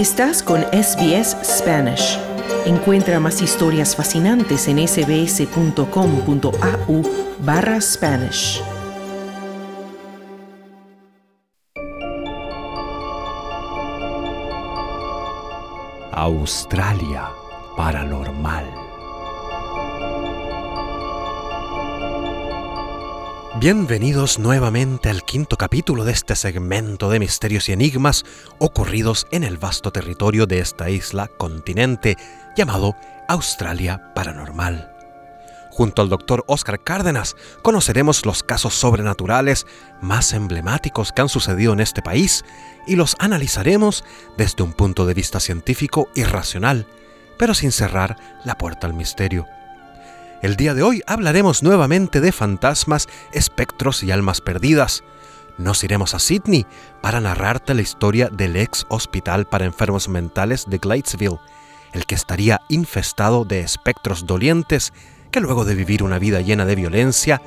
Estás con SBS Spanish. Encuentra más historias fascinantes en sbs.com.au/Spanish. Australia Paranormal. Bienvenidos nuevamente al quinto capítulo de este segmento de misterios y enigmas ocurridos en el vasto territorio de esta isla continente llamado Australia Paranormal. Junto al Dr. Oscar Cárdenas conoceremos los casos sobrenaturales más emblemáticos que han sucedido en este país y los analizaremos desde un punto de vista científico y racional, pero sin cerrar la puerta al misterio. El día de hoy hablaremos nuevamente de fantasmas, espectros y almas perdidas. Nos iremos a Sidney para narrarte la historia del ex hospital para enfermos mentales de Gladesville, el que estaría infestado de espectros dolientes que luego de vivir una vida llena de violencia,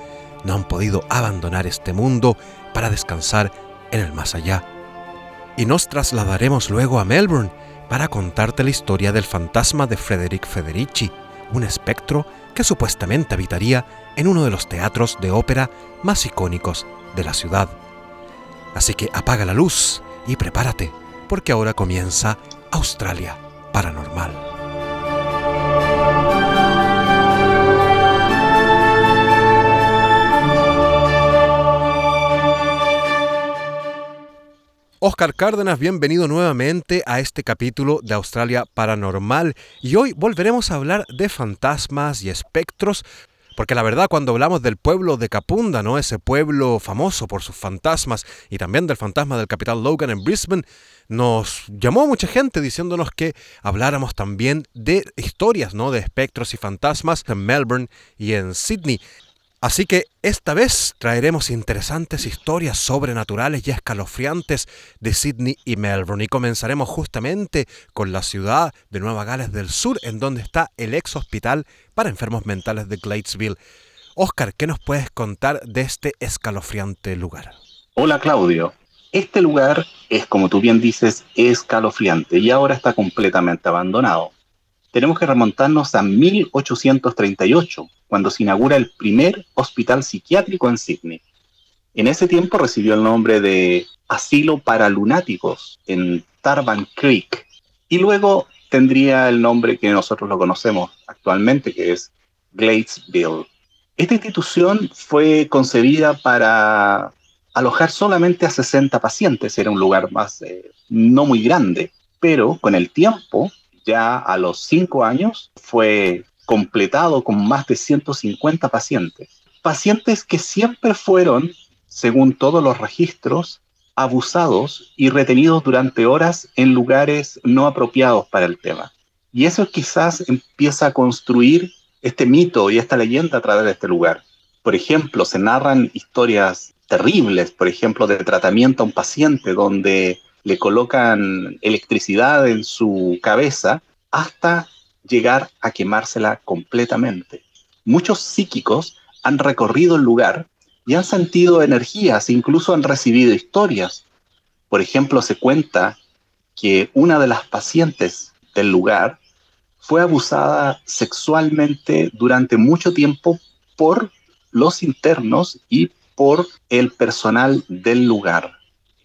no han podido abandonar este mundo para descansar en el más allá. Y nos trasladaremos luego a Melbourne para contarte la historia del fantasma de Frederick Federici, un espectro que supuestamente habitaría en uno de los teatros de ópera más icónicos de la ciudad. Así que apaga la luz y prepárate, porque ahora comienza Australia Paranormal. Oscar Cárdenas, bienvenido nuevamente a este capítulo de Australia Paranormal, y hoy volveremos a hablar de fantasmas y espectros, porque la verdad cuando hablamos del pueblo de Capunda, ¿no? Ese pueblo famoso por sus fantasmas y también del fantasma del Capitán Logan en Brisbane, nos llamó mucha gente diciéndonos que habláramos también de historias, ¿no? De espectros y fantasmas en Melbourne y en Sydney. Así que esta vez traeremos interesantes historias sobrenaturales y escalofriantes de Sydney y Melbourne, y comenzaremos justamente con la ciudad de Nueva Gales del Sur, en donde está el ex hospital para enfermos mentales de Gladesville. Oscar, ¿qué nos puedes contar de este escalofriante lugar? Hola Claudio, este lugar es, como tú bien dices, escalofriante y ahora está completamente abandonado. Tenemos que remontarnos a 1838, cuando se inaugura el primer hospital psiquiátrico en Sydney. En ese tiempo recibió el nombre de Asilo para Lunáticos en Tarban Creek, y luego tendría el nombre que nosotros lo conocemos actualmente, que es Gladesville. Esta institución fue concebida para alojar solamente a 60 pacientes. Era un lugar más, no muy grande, pero con el tiempo, ya a los 5 años, fue completado con más de 150 pacientes. Pacientes que siempre fueron, según todos los registros, abusados y retenidos durante horas en lugares no apropiados para el tema. Y eso quizás empieza a construir este mito y esta leyenda a través de este lugar. Por ejemplo, se narran historias terribles, por ejemplo, de tratamiento a un paciente donde le colocan electricidad en su cabeza hasta llegar a quemársela completamente. Muchos psíquicos han recorrido el lugar y han sentido energías, incluso han recibido historias. Por ejemplo, se cuenta que una de las pacientes del lugar fue abusada sexualmente durante mucho tiempo por los internos y por el personal del lugar.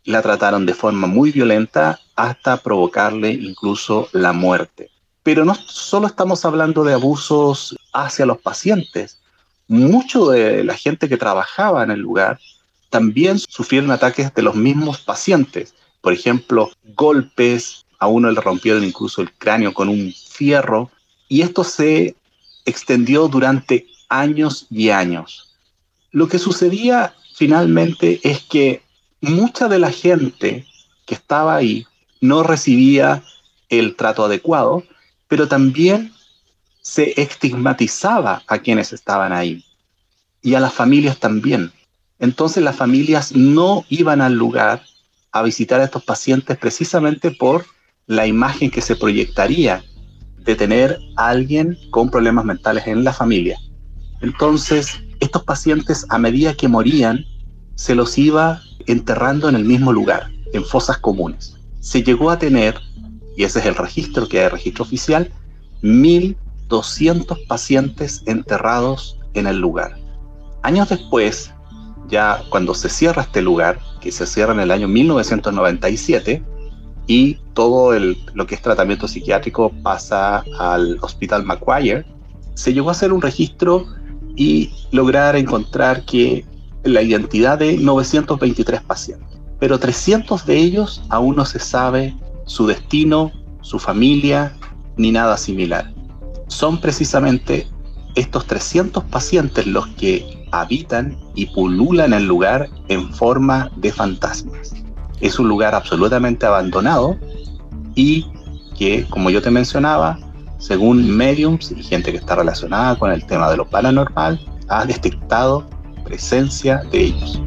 La trataron de forma muy violenta hasta provocarle incluso la muerte. Pero no solo estamos hablando de abusos hacia los pacientes. Mucho de la gente que trabajaba en el lugar también sufrieron ataques de los mismos pacientes. Por ejemplo, golpes. A uno le rompieron incluso el cráneo con un fierro. Y esto se extendió durante años y años. Lo que sucedía finalmente es que mucha de la gente que estaba ahí no recibía el trato adecuado, pero también se estigmatizaba a quienes estaban ahí y a las familias también. Entonces las familias no iban al lugar a visitar a estos pacientes precisamente por la imagen que se proyectaría de tener a alguien con problemas mentales en la familia. Entonces estos pacientes, a medida que morían, se los iba enterrando en el mismo lugar, en fosas comunes. Se llegó a tener y ese es el registro que hay, registro oficial, 1.200 pacientes enterrados en el lugar. Años después, ya cuando se cierra este lugar, que se cierra en el año 1997, y todo lo que es tratamiento psiquiátrico pasa al Hospital McGuire, se llegó a hacer un registro y lograr encontrar que la identidad de 923 pacientes, pero 300 de ellos aún no se sabe su destino, su familia, ni nada similar. Son precisamente estos 300 pacientes los que habitan y pululan el lugar en forma de fantasmas. Es un lugar absolutamente abandonado y que, como yo te mencionaba, según mediums y gente que está relacionada con el tema de lo paranormal, ha detectado presencia de ellos.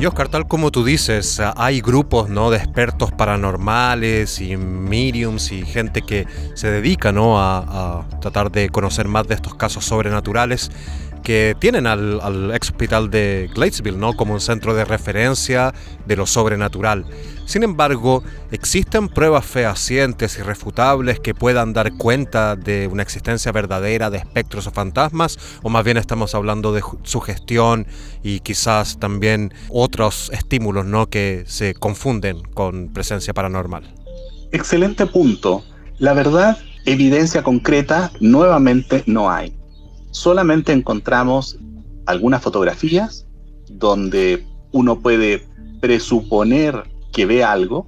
Y Oscar, tal como tú dices, hay grupos, ¿no?, de expertos paranormales y mediums y gente que se dedica, ¿no?, a tratar de conocer más de estos casos sobrenaturales, que tienen al ex hospital de Gladesville, ¿no?, como un centro de referencia de lo sobrenatural. Sin embargo, existen pruebas fehacientes, irrefutables, que puedan dar cuenta de una existencia verdadera de espectros o fantasmas, o más bien estamos hablando de sugestión y quizás también otros estímulos, ¿no?, que se confunden con presencia paranormal. Excelente punto. La verdad, evidencia concreta nuevamente no hay. Solamente encontramos algunas fotografías donde uno puede presuponer que ve algo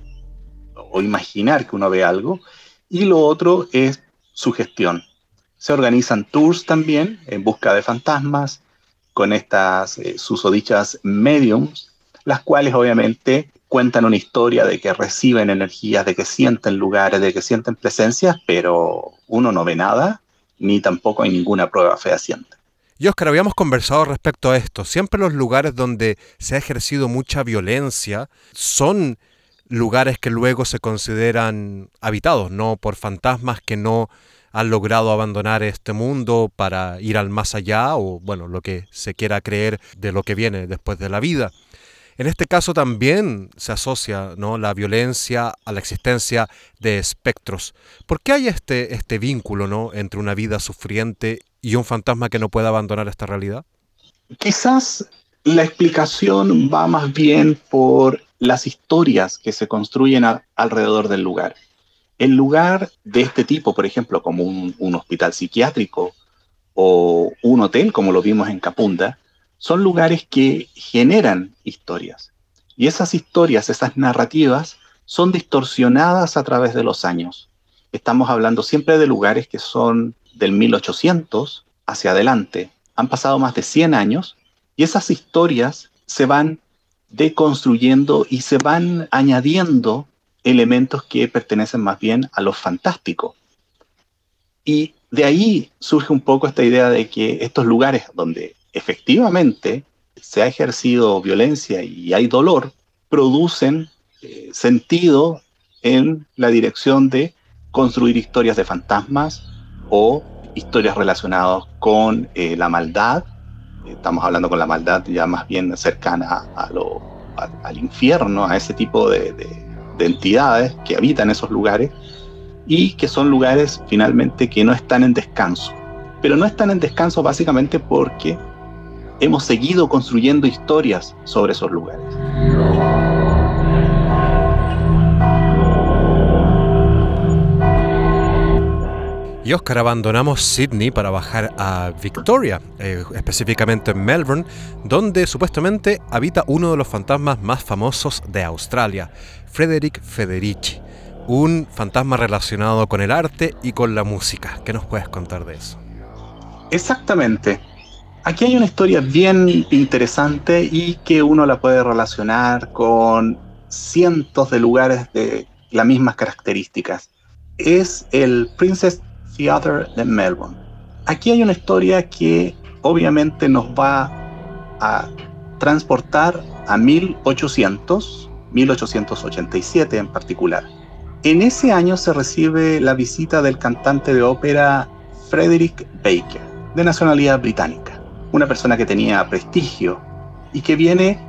o imaginar que uno ve algo, y lo otro es sugestión. Se organizan tours también en busca de fantasmas con estas susodichas mediums, las cuales obviamente cuentan una historia de que reciben energías, de que sienten lugares, de que sienten presencias, pero uno no ve nada, ni tampoco hay ninguna prueba fehaciente. Y Oscar, habíamos conversado respecto a esto. Siempre los lugares donde se ha ejercido mucha violencia son lugares que luego se consideran habitados, ¿no?, por fantasmas que no han logrado abandonar este mundo para ir al más allá, o bueno, lo que se quiera creer de lo que viene después de la vida. En este caso también se asocia, ¿no?, la violencia a la existencia de espectros. ¿Por qué hay este vínculo, ¿no?, entre una vida sufriente y un fantasma que no puede abandonar esta realidad? Quizás la explicación va más bien por las historias que se construyen alrededor del lugar. El lugar de este tipo, por ejemplo, como un hospital psiquiátrico o un hotel, como lo vimos en Capunda, son lugares que generan historias. Y esas historias, esas narrativas, son distorsionadas a través de los años. Estamos hablando siempre de lugares que son del 1800 hacia adelante. Han pasado más de 100 años y esas historias se van deconstruyendo y se van añadiendo elementos que pertenecen más bien a lo fantástico. Y de ahí surge un poco esta idea de que estos lugares donde efectivamente se ha ejercido violencia y hay dolor, producen sentido en la dirección de construir historias de fantasmas o historias relacionadas con la maldad. Estamos hablando con la maldad ya más bien cercana al infierno, a ese tipo de entidades que habitan esos lugares y que son lugares finalmente que no están en descanso. Pero no están en descanso básicamente porque hemos seguido construyendo historias sobre esos lugares. Y Oscar, abandonamos Sydney para bajar a Victoria, específicamente en Melbourne, donde supuestamente habita uno de los fantasmas más famosos de Australia, Frederick Federici, un fantasma relacionado con el arte y con la música. ¿Qué nos puedes contar de eso? Exactamente. Aquí hay una historia bien interesante y que uno la puede relacionar con cientos de lugares de las mismas características. Es el Princess Theatre de Melbourne. Aquí hay una historia que obviamente nos va a transportar a 1800, 1887 en particular. En ese año se recibe la visita del cantante de ópera Frederick Baker, de nacionalidad británica, una persona que tenía prestigio y que viene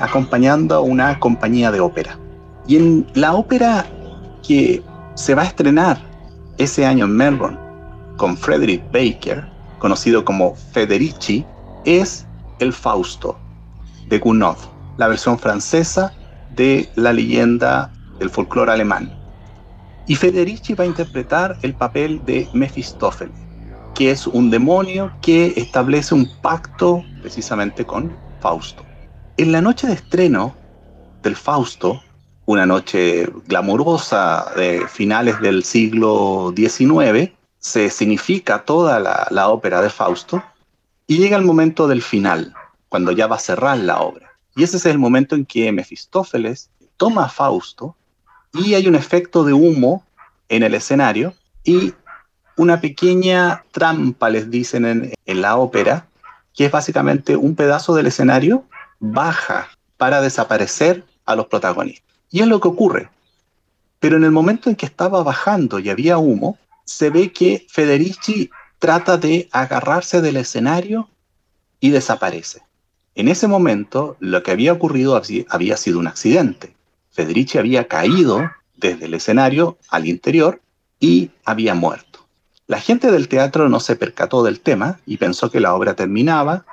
acompañando a una compañía de ópera. Y en la ópera que se va a estrenar ese año en Melbourne con Frederick Baker, conocido como Federici, es el Fausto de Gounod, la versión francesa de la leyenda del folclore alemán. Y Federici va a interpretar el papel de Mefistófeles, que es un demonio que establece un pacto precisamente con Fausto. En la noche de estreno del Fausto, una noche glamurosa de finales del siglo XIX, se significa toda la ópera de Fausto, y llega el momento del final, cuando ya va a cerrar la obra. Y ese es el momento en que Mefistófeles toma a Fausto y hay un efecto de humo en el escenario y una pequeña trampa, les dicen en la ópera, que es básicamente un pedazo del escenario baja para desaparecer a los protagonistas. Y es lo que ocurre. Pero en el momento en que estaba bajando y había humo, se ve que Federici trata de agarrarse del escenario y desaparece. En ese momento, lo que había ocurrido había sido un accidente. Federici había caído desde el escenario al interior y había muerto. La gente del teatro no se percató del tema y pensó que la obra terminaba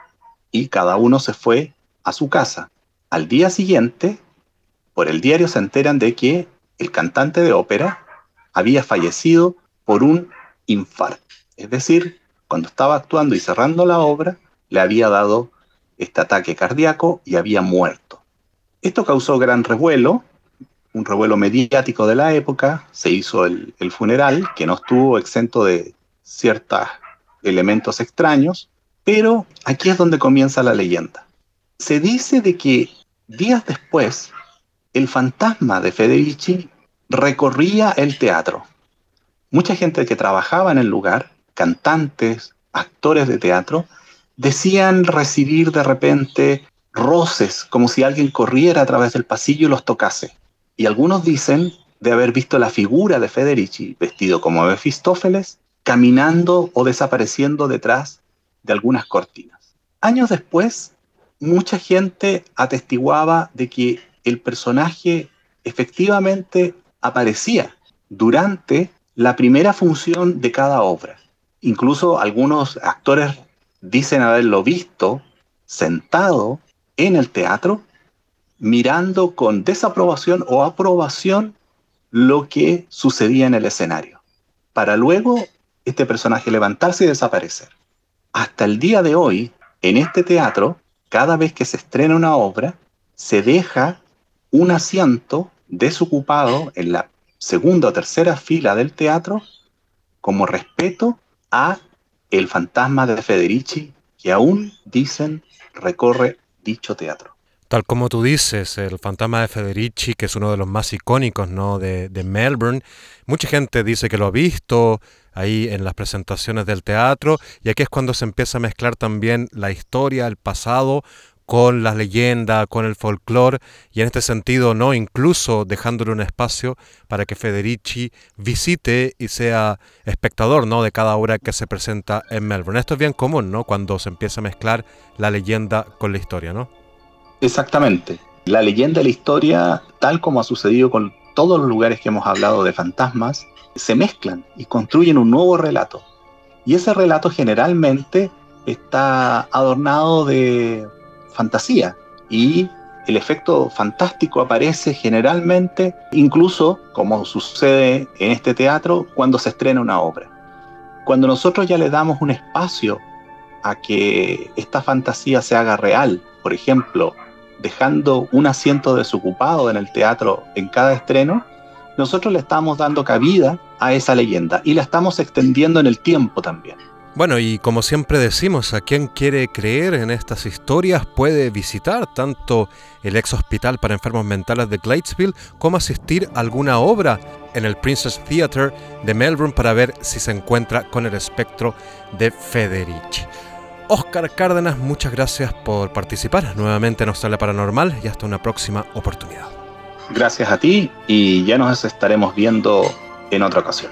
y cada uno se fue a su casa. Al día siguiente, por el diario se enteran de que el cantante de ópera había fallecido por un infarto. Es decir, cuando estaba actuando y cerrando la obra, le había dado este ataque cardíaco y había muerto. Esto causó gran revuelo, un revuelo mediático de la época. Se hizo el funeral, que no estuvo exento de ciertos elementos extraños, pero aquí es donde comienza la leyenda. Se dice de que días después, el fantasma de Federici recorría el teatro. Mucha gente que trabajaba en el lugar, cantantes, actores de teatro, decían recibir de repente roces, como si alguien corriera a través del pasillo y los tocase. Y algunos dicen de haber visto la figura de Federici, vestido como Mefistófeles, caminando o desapareciendo detrás de algunas cortinas. Años después, mucha gente atestiguaba de que el personaje efectivamente aparecía durante la primera función de cada obra. Incluso algunos actores dicen haberlo visto sentado en el teatro, mirando con desaprobación o aprobación lo que sucedía en el escenario, para luego este personaje levantarse y desaparecer. Hasta el día de hoy, en este teatro, cada vez que se estrena una obra, se deja un asiento desocupado en la segunda o tercera fila del teatro como respeto a el fantasma de Federici, que aún dicen recorre dicho teatro. Tal como tú dices, el fantasma de Federici, que es uno de los más icónicos, ¿no?, de Melbourne. Mucha gente dice que lo ha visto ahí en las presentaciones del teatro, y aquí es cuando se empieza a mezclar también la historia, el pasado, con las leyendas, con el folclore, y en este sentido, ¿no?, incluso dejándole un espacio para que Federici visite y sea espectador, ¿no?, de cada obra que se presenta en Melbourne. Esto es bien común, ¿no?, cuando se empieza a mezclar la leyenda con la historia, ¿no? Exactamente. La leyenda y la historia, tal como ha sucedido con todos los lugares que hemos hablado de fantasmas, se mezclan y construyen un nuevo relato. Y ese relato generalmente está adornado de fantasía, y el efecto fantástico aparece generalmente, incluso como sucede en este teatro, cuando se estrena una obra. Cuando nosotros ya le damos un espacio a que esta fantasía se haga real, por ejemplo, dejando un asiento desocupado en el teatro en cada estreno, nosotros le estamos dando cabida a esa leyenda y la estamos extendiendo en el tiempo también. Bueno, y como siempre decimos, a quien quiere creer en estas historias puede visitar tanto el ex hospital para enfermos mentales de Gladesville como asistir a alguna obra en el Princess Theatre de Melbourne para ver si se encuentra con el espectro de Federici. Oscar Cárdenas, muchas gracias por participar nuevamente en Australia Paranormal y hasta una próxima oportunidad. Gracias a ti, y ya nos estaremos viendo en otra ocasión.